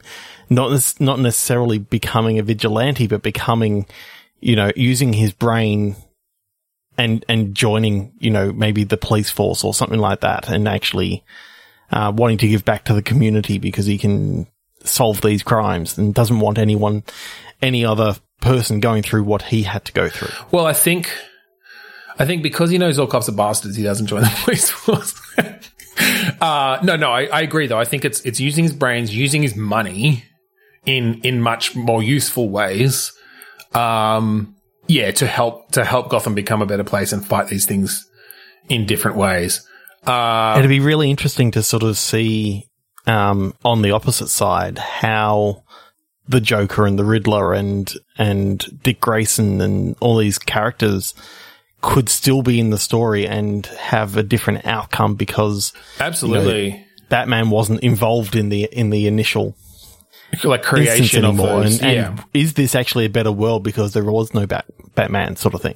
not not necessarily becoming a vigilante, but becoming, you know, using his brain and and joining, you know, maybe the police force or something like that, and actually uh, wanting to give back to the community because he can solve these crimes and doesn't want anyone, any other person going through what he had to go through. Well, I think, I think because he knows all cops are bastards, he doesn't join the police force. uh, no, no, I, I agree though. I think it's it's using his brains, using his money in in much more useful ways. Um, yeah, to help to help Gotham become a better place and fight these things in different ways. Uh, It'd be really interesting to sort of see. Um, on the opposite side, how the Joker and the Riddler and and Dick Grayson and all these characters could still be in the story and have a different outcome because absolutely you know, Batman wasn't involved in the in the initial like creation of those. And, yeah. and is this actually a better world because there was no Bat- Batman sort of thing?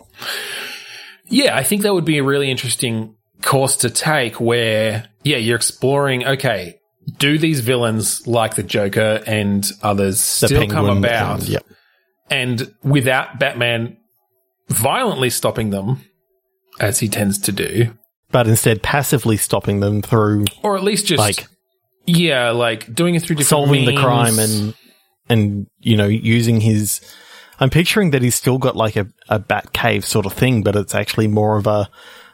Yeah, I think that would be a really interesting course to take where, yeah, you're exploring, okay, do these villains like the Joker and others the still come about? And, yeah. and without Batman violently stopping them, as he tends to do. But instead passively stopping them through- Or at least just- like Yeah, like doing it through different Solving means. the crime and, and you know, using his- I'm picturing that he's still got like a, a bat cave sort of thing, but it's actually more of a-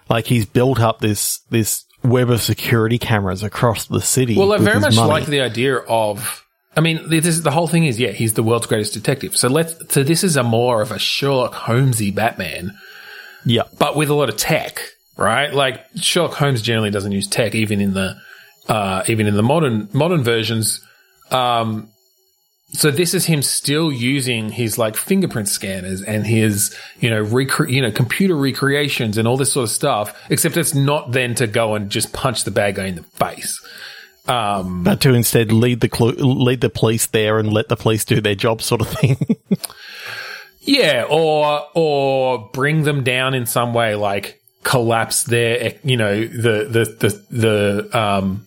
Like, he's built up this this web of security cameras across the city. Well, I very much like the idea of- I mean, this is, the whole thing is, yeah, he's the world's greatest detective. So, let's so this is a more of a Sherlock Holmesy Batman. Yeah. But with a lot of tech, right? Like, Sherlock Holmes generally doesn't use tech, even in the uh, even in the modern modern versions. Um, so, this is him still using his, like, fingerprint scanners and his, you know, recre- you know, computer recreations and all this sort of stuff, except it's not then to go and just punch the bad guy in the face. Um, but to instead lead the clu- lead the police there and let the police do their job sort of thing. Yeah, or or bring them down in some way, like collapse their, you know, the the the the um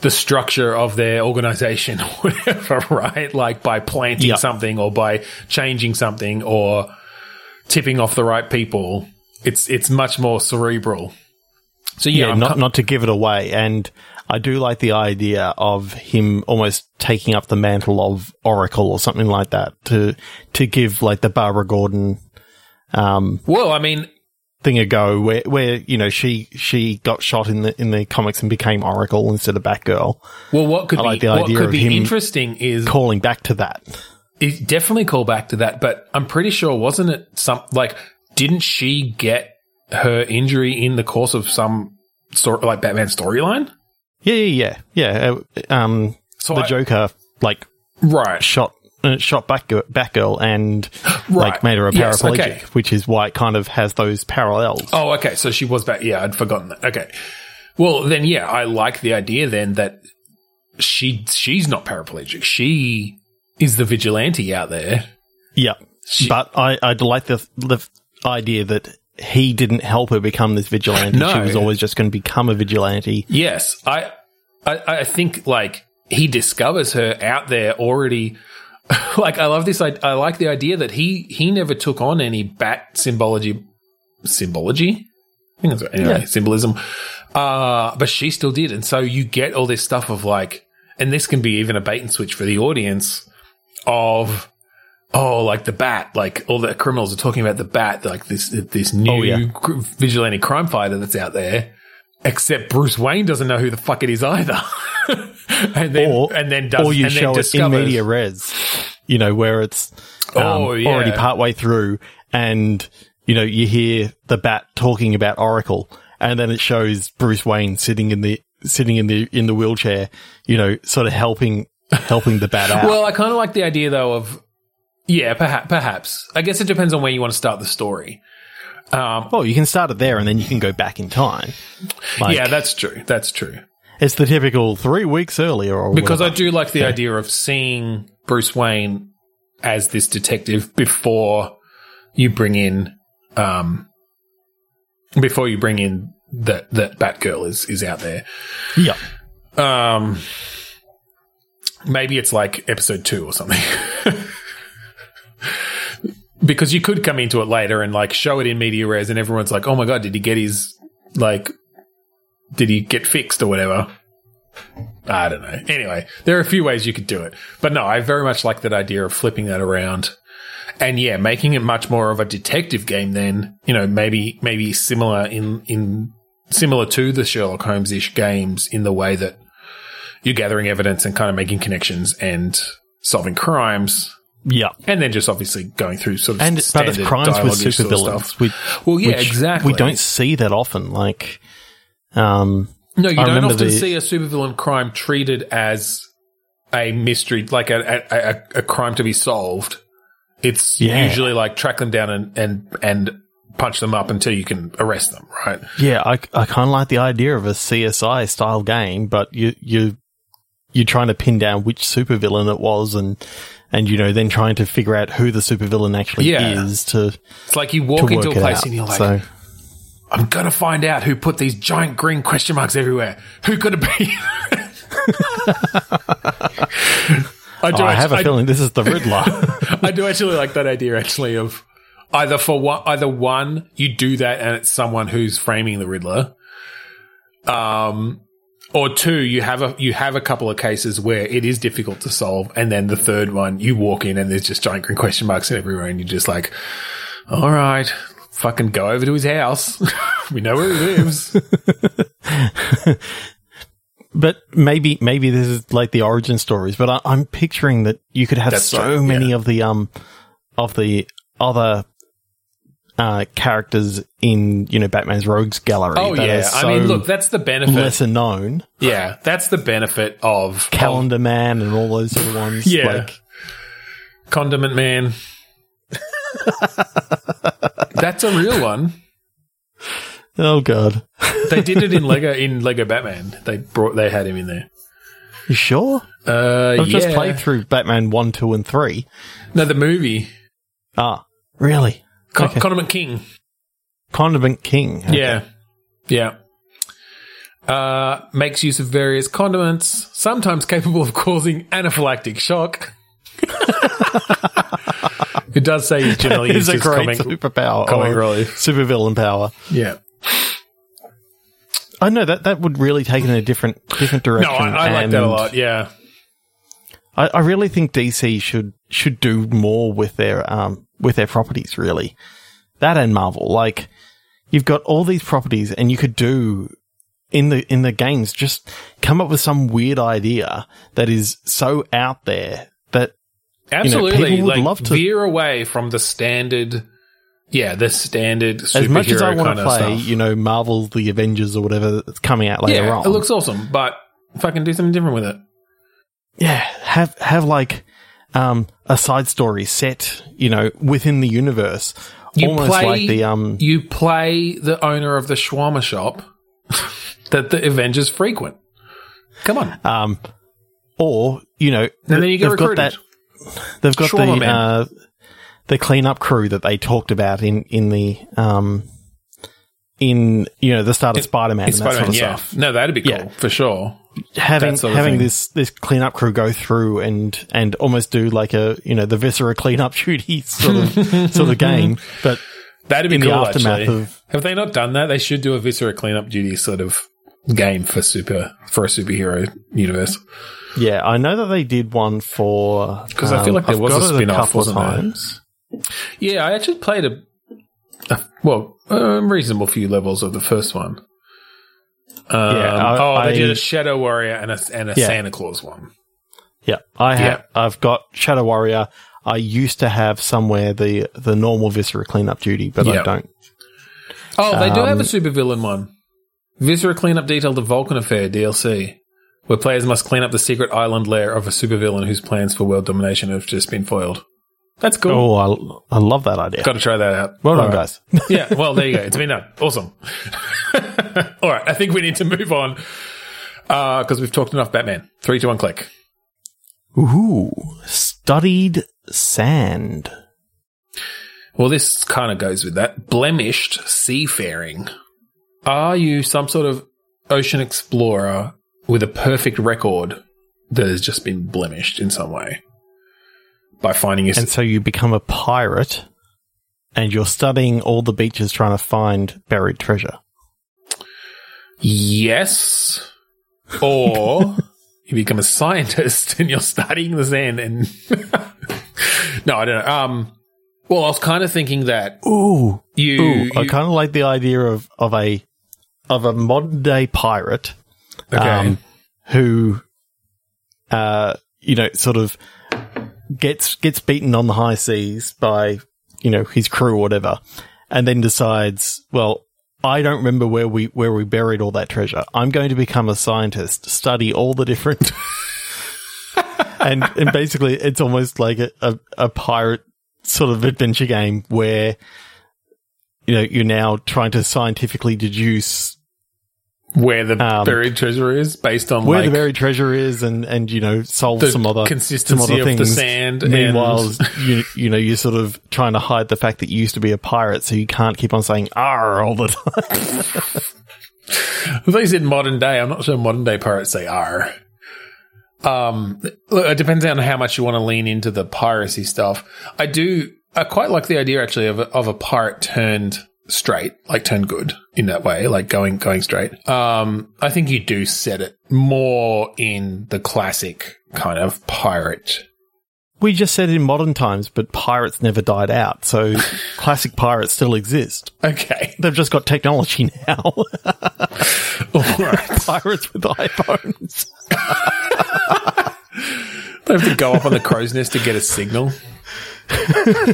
the structure of their organization or whatever, right? Like by planting yep. something or by changing something or tipping off the right people. It's it's much more cerebral. So yeah, yeah not com- not to give it away, and I do like the idea of him almost taking up the mantle of Oracle or something like that to to give like the Barbara Gordon um well I mean thing a go where where you know she she got shot in the in the comics and became Oracle instead of Batgirl. Well, what could I like be, the idea what could of be him interesting is calling back to that. It definitely call back to that, but I'm pretty sure wasn't it some like didn't she get her injury in the course of some sort of like Batman storyline? Yeah, yeah, yeah, yeah. Um, so the I, Joker, like, right. shot uh, shot Batgirl, Batgirl and, right. like, made her a paraplegic, yes, okay. which is why it kind of has those parallels. Oh, okay. So, she was Bat- Yeah, I'd forgotten that. Okay. Well, then, yeah, I like the idea, then, that she she's not paraplegic. She is the vigilante out there. Yeah. She- but I, I'd like the, the idea that- He didn't help her become this vigilante. No. She was always just going to become a vigilante. Yes. I I, I think, like, he discovers her out there already. Like, I love this. I, I like the idea that he he never took on any bat symbology. Symbology? I think that's right. Anyway, yeah. Symbolism. Uh, but she still did. And so, you get all this stuff of, like, and this can be even a bait and switch for the audience of- Oh, like the bat, like all the criminals are talking about the bat, like this this new oh, yeah. cr- vigilante crime fighter that's out there, except Bruce Wayne doesn't know who the fuck it is either. and then or, and then does, or you and show then it in media res, you know, where it's um, oh, yeah. already partway through and, you know, you hear the bat talking about Oracle and then it shows Bruce Wayne sitting in the sitting in the in the wheelchair, you know, sort of helping helping the bat out. Well, I kind of like the idea though of Yeah, perhaps, perhaps. I guess it depends on where you want to start the story. Um, well, you can start it there and then you can go back in time. Like, yeah, that's true. That's true. It's the typical three weeks earlier or Because whatever. I do like the yeah. idea of seeing Bruce Wayne as this detective before you bring in um, before you bring in that that Batgirl is, is out there. Yeah. Um, maybe it's like episode two or something. Because you could come into it later and, like, show it in media res and everyone's like, oh, my God, did he get his, like, did he get fixed or whatever? I don't know. Anyway, there are a few ways you could do it. But, no, I very much like that idea of flipping that around and, yeah, making it much more of a detective game then, you know, maybe maybe similar in, in similar to the Sherlock Holmes-ish games in the way that you're gathering evidence and kind of making connections and solving crimes. Yeah, and then just obviously going through sort of and standard but the crimes with supervillains. Sort of well, yeah, exactly. We don't see that often. Like, um, no, you I don't often the- see a supervillain crime treated as a mystery, like a a, a, a crime to be solved. It's yeah. usually like track them down and, and and punch them up until you can arrest them, right? Yeah, I I kind of like the idea of a C S I style game, but you you. you're trying to pin down which supervillain it was, and and you know then trying to figure out who the supervillain actually yeah. is. To it's like you walk into a place out, and you're like, so. I'm gonna find out who put these giant green question marks everywhere. Who could it be? I, do oh, actually, I have a I, feeling this is the Riddler. I do actually like that idea, actually, of either for one, either one you do that and it's someone who's framing the Riddler, um, or two you have a you have a couple of cases where it is difficult to solve, and then the third one you walk in and there's just giant green question marks everywhere, and you're just like, all right. Fucking go over to his house. We know where he lives. But maybe maybe this is like the origin stories, but I, I'm picturing that you could have That's so right, many yeah. of the um of the other uh characters in, you know, Batman's Rogues Gallery. Oh, that yeah. So I mean, look, that's the benefit. Lesser known. Yeah, that's the benefit of Calendar of- Man and all those other ones. Yeah. Like- Condiment Man. That's a real one. Oh god. They did it in Lego in Lego Batman. They brought they had him in there. You sure? Uh I've yeah. just played through Batman one, two and three. No, the movie. Ah, really? Con- okay. Condiment King. Condiment King. Okay. Yeah. Yeah. Uh makes use of various condiments, sometimes capable of causing anaphylactic shock. It does say he's generally used as comic superpower, comic relief, supervillain power. Yeah, I know that that would really take it in a different different direction. No, I, I like that a lot. Yeah, I, I really think D C should should do more with their um with their properties. Really, that and Marvel. Like, you've got all these properties, and you could do. In the in the games, just come up with some weird idea that is so out there that absolutely you know, people would like, love to veer away from the standard. Yeah, the standard superhero as much as I want to play, you know, Marvel, the Avengers, or whatever that's coming out later yeah, on. It looks awesome, but fucking do something different with it. Yeah, have have like um, a side story set, you know, within the universe. You almost play, like the um, you play the owner of the shawarma shop. That the Avengers frequent. Come on. Um, or, you know, and then you get they've recruited. Got that, they've got Shawarma the uh, the cleanup crew that they talked about in, in the, um, in, you know, the start of in, Spider-Man in and Spider-Man, that sort of yeah. stuff. No, that'd be cool, yeah. for sure. Having having this, this cleanup crew go through and, and almost do like a, you know, the Viscera Cleanup Duty sort of, sort of game. But that'd be in cool, the aftermath actually. Of- Have they not done that? They should do a Viscera Cleanup Duty sort of game for super for a superhero universe. Yeah, I know that they did one for because um, I feel like there I've was a spin-off, wasn't times. There? Yeah, I actually played a, a well, a reasonable few levels of the first one. Um, yeah, I, oh, I, they did a Shadow Warrior and a and a yeah. Santa Claus one. Yeah, I have. Yeah. I've got Shadow Warrior. I used to have somewhere the the normal Viscera Cleanup Duty, but yeah. I don't. Oh, they um, do have a supervillain one. Viscera Cleanup Detail, the Vulcan Affair D L C, where players must clean up the secret island lair of a supervillain whose plans for world domination have just been foiled. That's cool. Oh, I, I love that idea. Got to try that out. Well done, right. guys. Yeah, well, there you go. It's been done. Awesome. All right, I think we need to move on because uh, we've talked enough Batman. Three, two, one, click. Ooh, studied sand. Well, this kind of goes with that. Blemished seafaring. Are you some sort of ocean explorer with a perfect record that has just been blemished in some way by finding yourself? And so you become a pirate and you're studying all the beaches trying to find buried treasure. Yes. Or you become a scientist and you're studying the sand and- No, I don't know. Um- Well, I was kind of thinking that. Ooh, you, Ooh you- I kind of like the idea of, of a of a modern day pirate, okay. um, who, uh, you know, sort of gets gets beaten on the high seas by you know his crew or whatever, and then decides, well, I don't remember where we where we buried all that treasure. I'm going to become a scientist, study all the different, and and basically, it's almost like a a, a pirate. Sort of adventure game where, you know, you're now trying to scientifically deduce Where the um, buried treasure is, based on where like, the buried treasure is, and, and you know, solve the some other consistency some other of things. The sand. Meanwhile, and- you you know, you're sort of trying to hide the fact that you used to be a pirate, so you can't keep on saying "arr" all the time. At least in modern day, I'm not sure modern day pirates say "arr." Um, look, it depends on how much you want to lean into the piracy stuff. I do. I quite like the idea actually of a, of a pirate turned. Straight, like turn good in that way, like going going straight. Um, I think you do set it more in the classic kind of pirate. We just said it in modern times, but pirates never died out, so classic pirates still exist. Okay, they've just got technology now. All right, pirates with iPhones. They have to go up on the crow's nest to get a signal.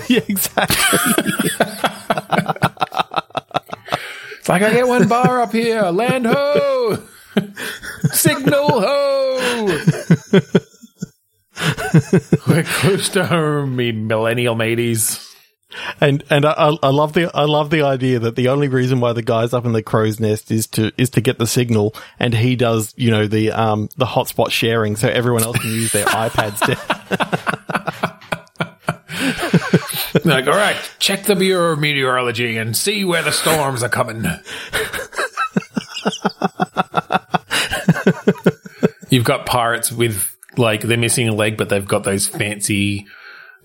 Yeah, exactly. It's like, I get one bar up here. Land ho! Signal ho! We're close to home, me millennial mateys. And and I, I love the I love the idea that the only reason why the guy's up in the crow's nest is to is to get the signal, and he does, you know, the um the hotspot sharing, so everyone else can use their iPads to- Like, all right, check the Bureau of Meteorology and see where the storms are coming. You've got pirates with, like, they're missing a leg, but they've got those fancy,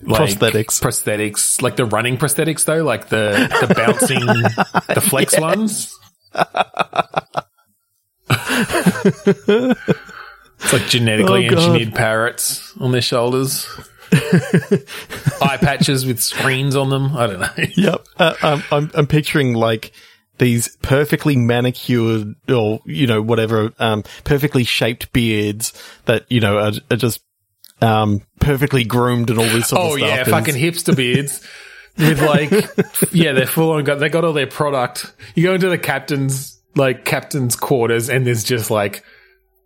like, prosthetics. prosthetics. Like the running prosthetics, though, like the, the bouncing, the flex yes. ones. It's like genetically oh, engineered God. Parrots on their shoulders. Eye patches with screens on them. I don't know. Yep. Uh, um, I'm, I'm picturing like these perfectly manicured or, you know, whatever, um, perfectly shaped beards that, you know, are, are just um, perfectly groomed and all this sort oh, of stuff. Oh, yeah. And- fucking hipster beards with like, yeah, they're full on. Got, they got all their product. You go into the captain's, like, captain's quarters and there's just like,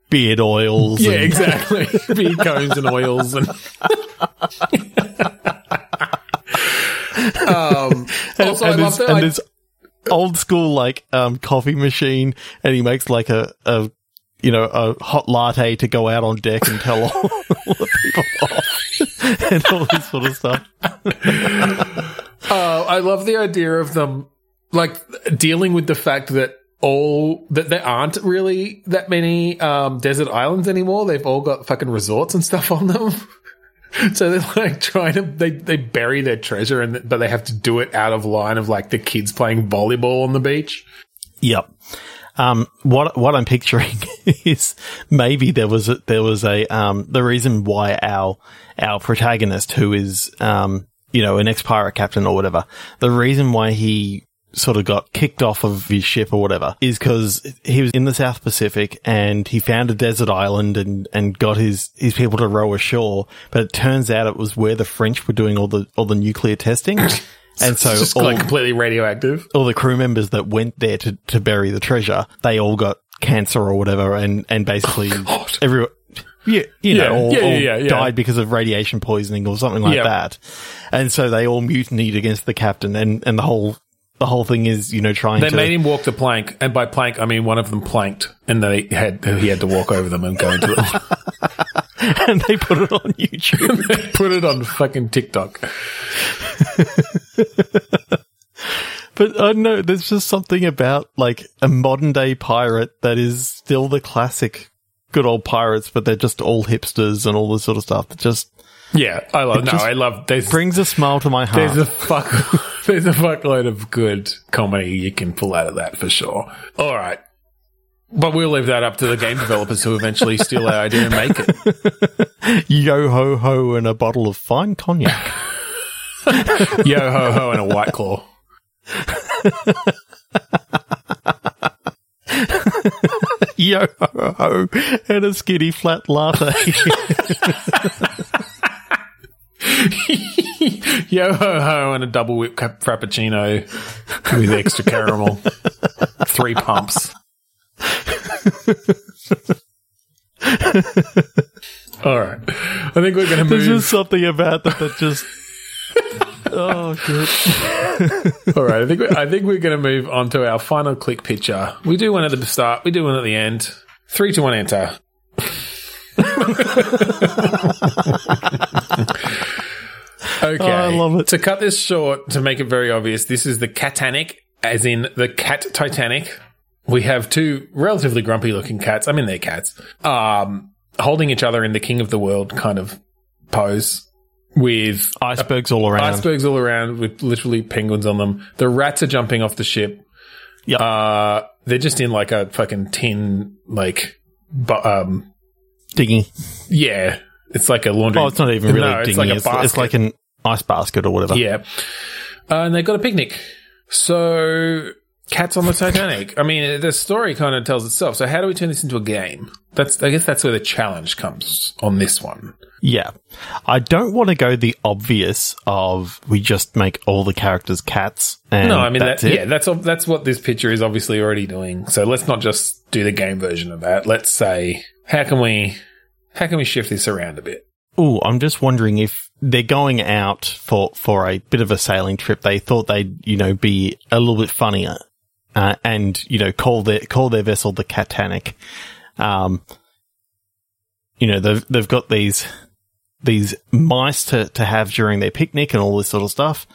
beard oils. Yeah, and- exactly. Beard combs and oils and um, also, and, and I love that. And I- this old school like um, coffee machine, and he makes like a, a you know a hot latte to go out on deck and tell all, all the people off and all this sort of stuff. uh, I love the idea of them like dealing with the fact that. All that there aren't really that many um, desert islands anymore. They've all got fucking resorts and stuff on them. So they're like trying to they they bury their treasure, and but they have to do it out of line of like the kids playing volleyball on the beach. Yep. Um. What what I'm picturing is maybe there was a, there was a um the reason why our our protagonist, who is um you know an ex-pirate captain or whatever, the reason why he. Sort of got kicked off of his ship or whatever is because he was in the South Pacific and he found a desert island and, and got his, his people to row ashore. But it turns out it was where the French were doing all the all the nuclear testing. And so it's just all, like completely radioactive. All the crew members that went there to, to bury the treasure, they all got cancer or whatever and, and basically oh, everyone yeah, you yeah, know, all, yeah, yeah, yeah. died because of radiation poisoning or something like yeah. that. And so they all mutinied against the captain and, and the whole The whole thing is, you know, trying they to- They made him walk the plank, and by plank, I mean one of them planked, and they had he had to walk over them and go into it. And they put it on YouTube. And they put it on fucking TikTok. But, I uh, know, there's just something about, like, a modern-day pirate that is still the classic good old pirates, but they're just all hipsters and all this sort of stuff. That just- Yeah, I love. No, I love. There's, brings a smile to my heart. There's a fuck. There's a fuckload of good comedy you can pull out of that for sure. All right, but we'll leave that up to the game developers who eventually steal our idea and make it. Yo ho ho and a bottle of fine cognac. Yo ho ho and a white claw. Yo ho ho and a skinny flat latte. Yo ho ho and a double whip cap- frappuccino with extra caramel, three pumps. All right, I think we're going to move. There's just something about that that just Oh, good. All right, I think we, I think we're going to move on to our final click picture. We do one at the start. We do one at the end. Three, two, one, enter. Okay. Oh, I love it. To cut this short, to make it very obvious, this is the Catanic, as in the cat Titanic. We have two relatively grumpy-looking cats. I mean, they're cats. Um, holding each other in the king of the world kind of pose. With icebergs all around. Icebergs all around with literally penguins on them. The rats are jumping off the ship. Yeah. Uh, they're just in like a fucking tin, like, bu- um, dinghy. Yeah. It's like a laundry. Oh, it's not even really no, dinghy. It's like, a basket. It's like an ice basket or whatever. Yeah. Uh, and they've got a picnic. So, cats on the Titanic. I mean, the story kind of tells itself. So, how do we turn this into a game? That's, I guess that's where the challenge comes on this one. Yeah. I don't want to go the obvious of we just make all the characters cats and No, I mean, that's that, it. yeah, that's that's what this picture is obviously already doing. So, let's not just do the game version of that. Let's say, how can we, how can we shift this around a bit? Oh, I'm just wondering if they're going out for, for a bit of a sailing trip. They thought they'd, you know, be a little bit funnier. Uh, and, you know, call their call their vessel the Catanic. Um, you know, they've, they've got these these mice to, to have during their picnic and all this sort of stuff.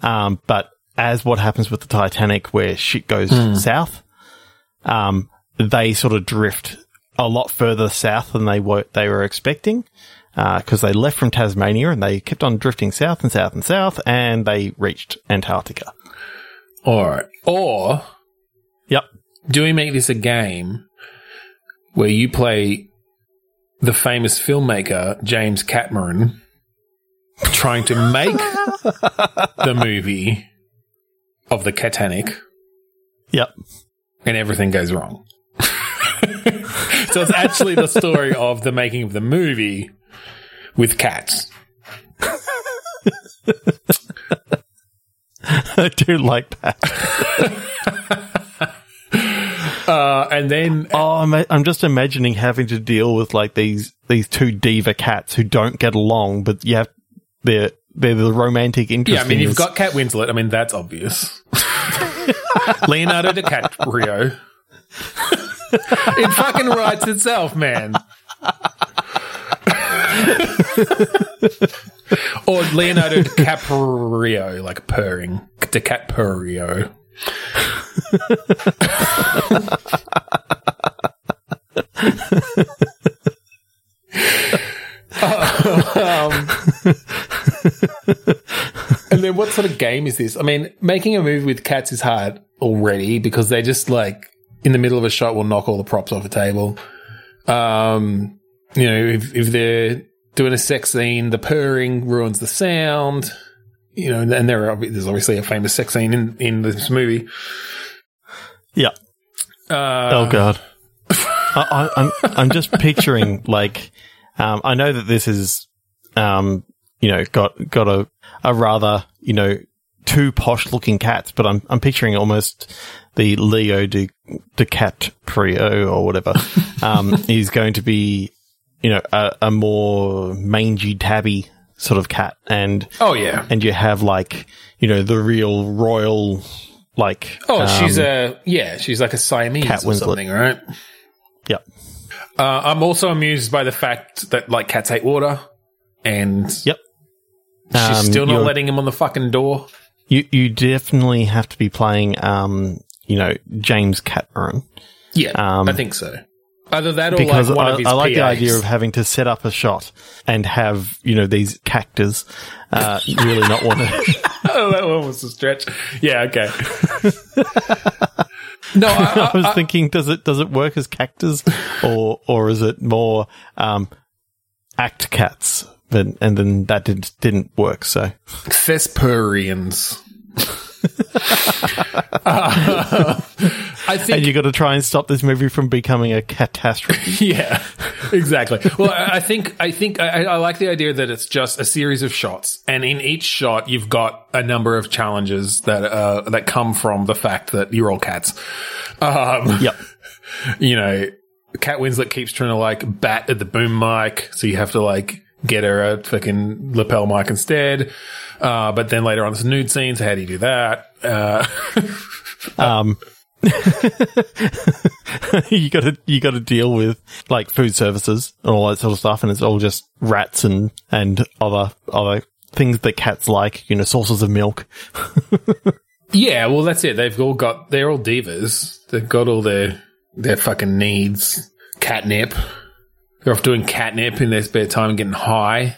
Um, but as what happens with the Titanic where shit goes mm. south, um, they sort of drift a lot further south than they were, they were expecting because uh, they left from Tasmania and they kept on drifting south and south and south and they reached Antarctica. All right. Or, yep. Do we make this a game where you play the famous filmmaker James Cameron trying to make the movie of the Titanic? Yep. And everything goes wrong. So it's actually the story of the making of the movie with cats. I do like that. uh, and then... Oh, I'm, I'm just imagining having to deal with, like, these these two diva cats who don't get along, but you have they're, they're the romantic interest. Yeah, I mean, you've got Kate Winslet. I mean, that's obvious. Leonardo DiCaprio. It fucking writes itself, man. Or Leonardo DiCaprio, like purring. DiCaprio. um, and then what sort of game is this? I mean, making a movie with cats is hard already because they just, like, in the middle of a shot will knock all the props off a table. Um, you know, if, if they're doing a sex scene, the purring ruins the sound, you know, and there are, there's obviously a famous sex scene in, in this movie. Yeah. Uh, oh, God. I, I, I'm I'm just picturing, like, um, I know that this is, um, you know, got got a, a rather, you know, two posh-looking cats, but I'm I'm picturing almost the Leo Di, DiCaprio or whatever um, is going to be, you know, a, a more mangy, tabby sort of cat. And oh, yeah. And you have, like, you know, the real royal, like- Oh, um, she's a- Yeah, she's like a Siamese Cat Winslet or something, right? Yep. Uh, I'm also amused by the fact that, like, cats hate water and- Yep. She's um, still not letting him on the fucking door. You you definitely have to be playing, um, you know, James Cameron. Yeah, um, I think so. Either that or because like one I, of his I like P As. The idea of having to set up a shot and have, you know, these cactus uh, really not want to. Oh, that one was a stretch. Yeah, okay. No, I, I, I was I, thinking, does it does it work as cactus or or is it more um, act cats? And, and then that did, didn't work, so. Thesperians. uh, I think- and you got to try and stop this movie from becoming a catastrophe. Yeah, exactly. Well, I, I think I think I, I like the idea that it's just a series of shots, and in each shot, you've got a number of challenges that uh, that come from the fact that you're all cats. Um, yep. You know, Cat Winslet keeps trying to, like, bat at the boom mic, so you have to, like- get her a fucking lapel mic instead. Uh, but then later on, there's nude scenes. So how do you do that? Uh, um, you gotta, you gotta deal with like food services and all that sort of stuff. And it's all just rats and, and other, other things that cats like, you know, sources of milk. Yeah. Well, that's it. They've all got, they're all divas. They've got all their, their fucking needs. Catnip. They're off doing catnip in their spare time and getting high.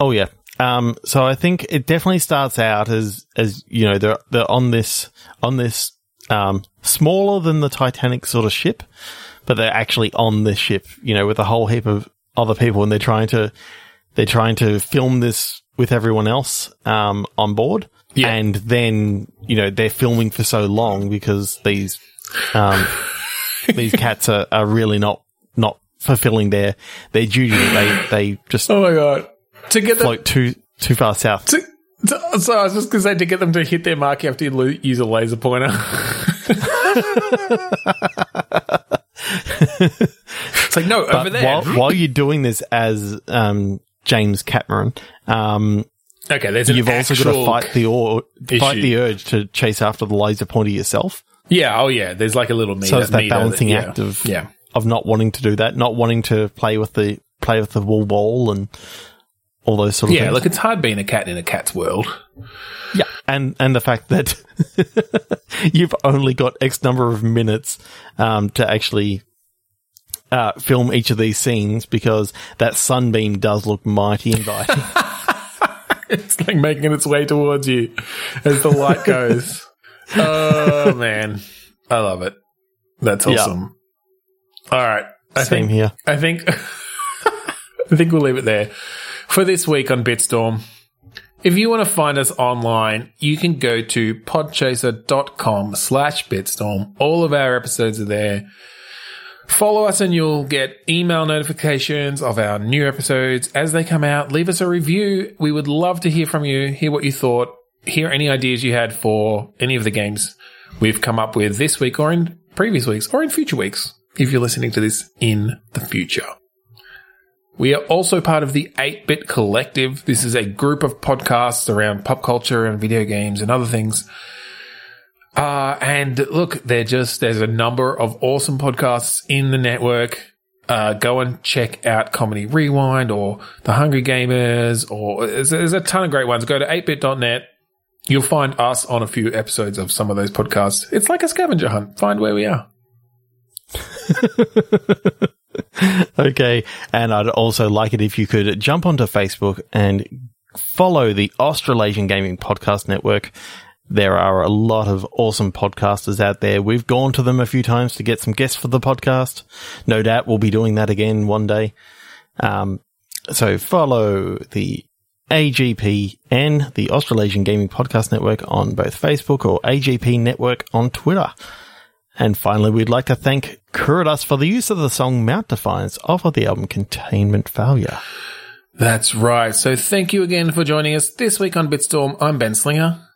Oh, yeah. Um, so I think it definitely starts out as, as, you know, they're, they're on this, on this, um, smaller than the Titanic sort of ship, but they're actually on this ship, you know, with a whole heap of other people, and they're trying to, they're trying to film this with everyone else, um, on board. Yeah. And then, you know, they're filming for so long because these, um, these cats are, are really not, not fulfilling their, their duty. They, they just. Oh my God. To get float them- too too far south. To, to, so I was just going to say, to get them to hit their mark, you have to lo- use a laser pointer. It's like, no, but over there. While, while you're doing this as um, James Cameron, um, okay, there's an you've also got to fight the or- fight the urge to chase after the laser pointer yourself. Yeah, oh yeah, there's like a little meter. So it's that balancing that, yeah. act of yeah. of not wanting to do that, not wanting to play with the play with the wall ball and. All those sort of yeah, things. Yeah, like, it's hard being a cat in a cat's world. Yeah, and and the fact that you've only got X number of minutes um, to actually uh, film each of these scenes, because that sunbeam does look mighty inviting. It's like making its way towards you as the light goes. Oh, man. I love it. That's awesome. Yeah. All right. I Same think, here. I think, I think we'll leave it there. For this week on BitStorm, if you want to find us online, you can go to podchaser.com slash BitStorm. All of our episodes are there. Follow us and you'll get email notifications of our new episodes as they come out. Leave us a review. We would love to hear from you, hear what you thought, hear any ideas you had for any of the games we've come up with this week or in previous weeks or in future weeks if you're listening to this in the future. We are also part of the eight-Bit Collective. This is a group of podcasts around pop culture and video games and other things. Uh, and look, they're just, there's a number of awesome podcasts in the network. Uh, go and check out Comedy Rewind or The Hungry Gamers, or there's, there's a ton of great ones. Go to eight bit dot net. You'll find us on a few episodes of some of those podcasts. It's like a scavenger hunt. Find where we are. Okay, and I'd also like it if you could jump onto Facebook and follow the Australasian Gaming Podcast Network. There are a lot of awesome podcasters out there. We've gone to them a few times to get some guests for the podcast. No doubt we'll be doing that again one day. Um, so follow the A G P N, the Australasian Gaming Podcast Network, on both Facebook or A G P Network on Twitter. And finally, we'd like to thank Kuridas for the use of the song Mount Defiance off of the album Containment Failure. That's right. So thank you again for joining us this week on BitStorm. I'm Ben Slinger.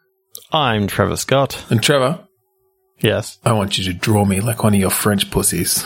I'm Trevor Scott. And Trevor. Yes? I want you to draw me like one of your French pussies.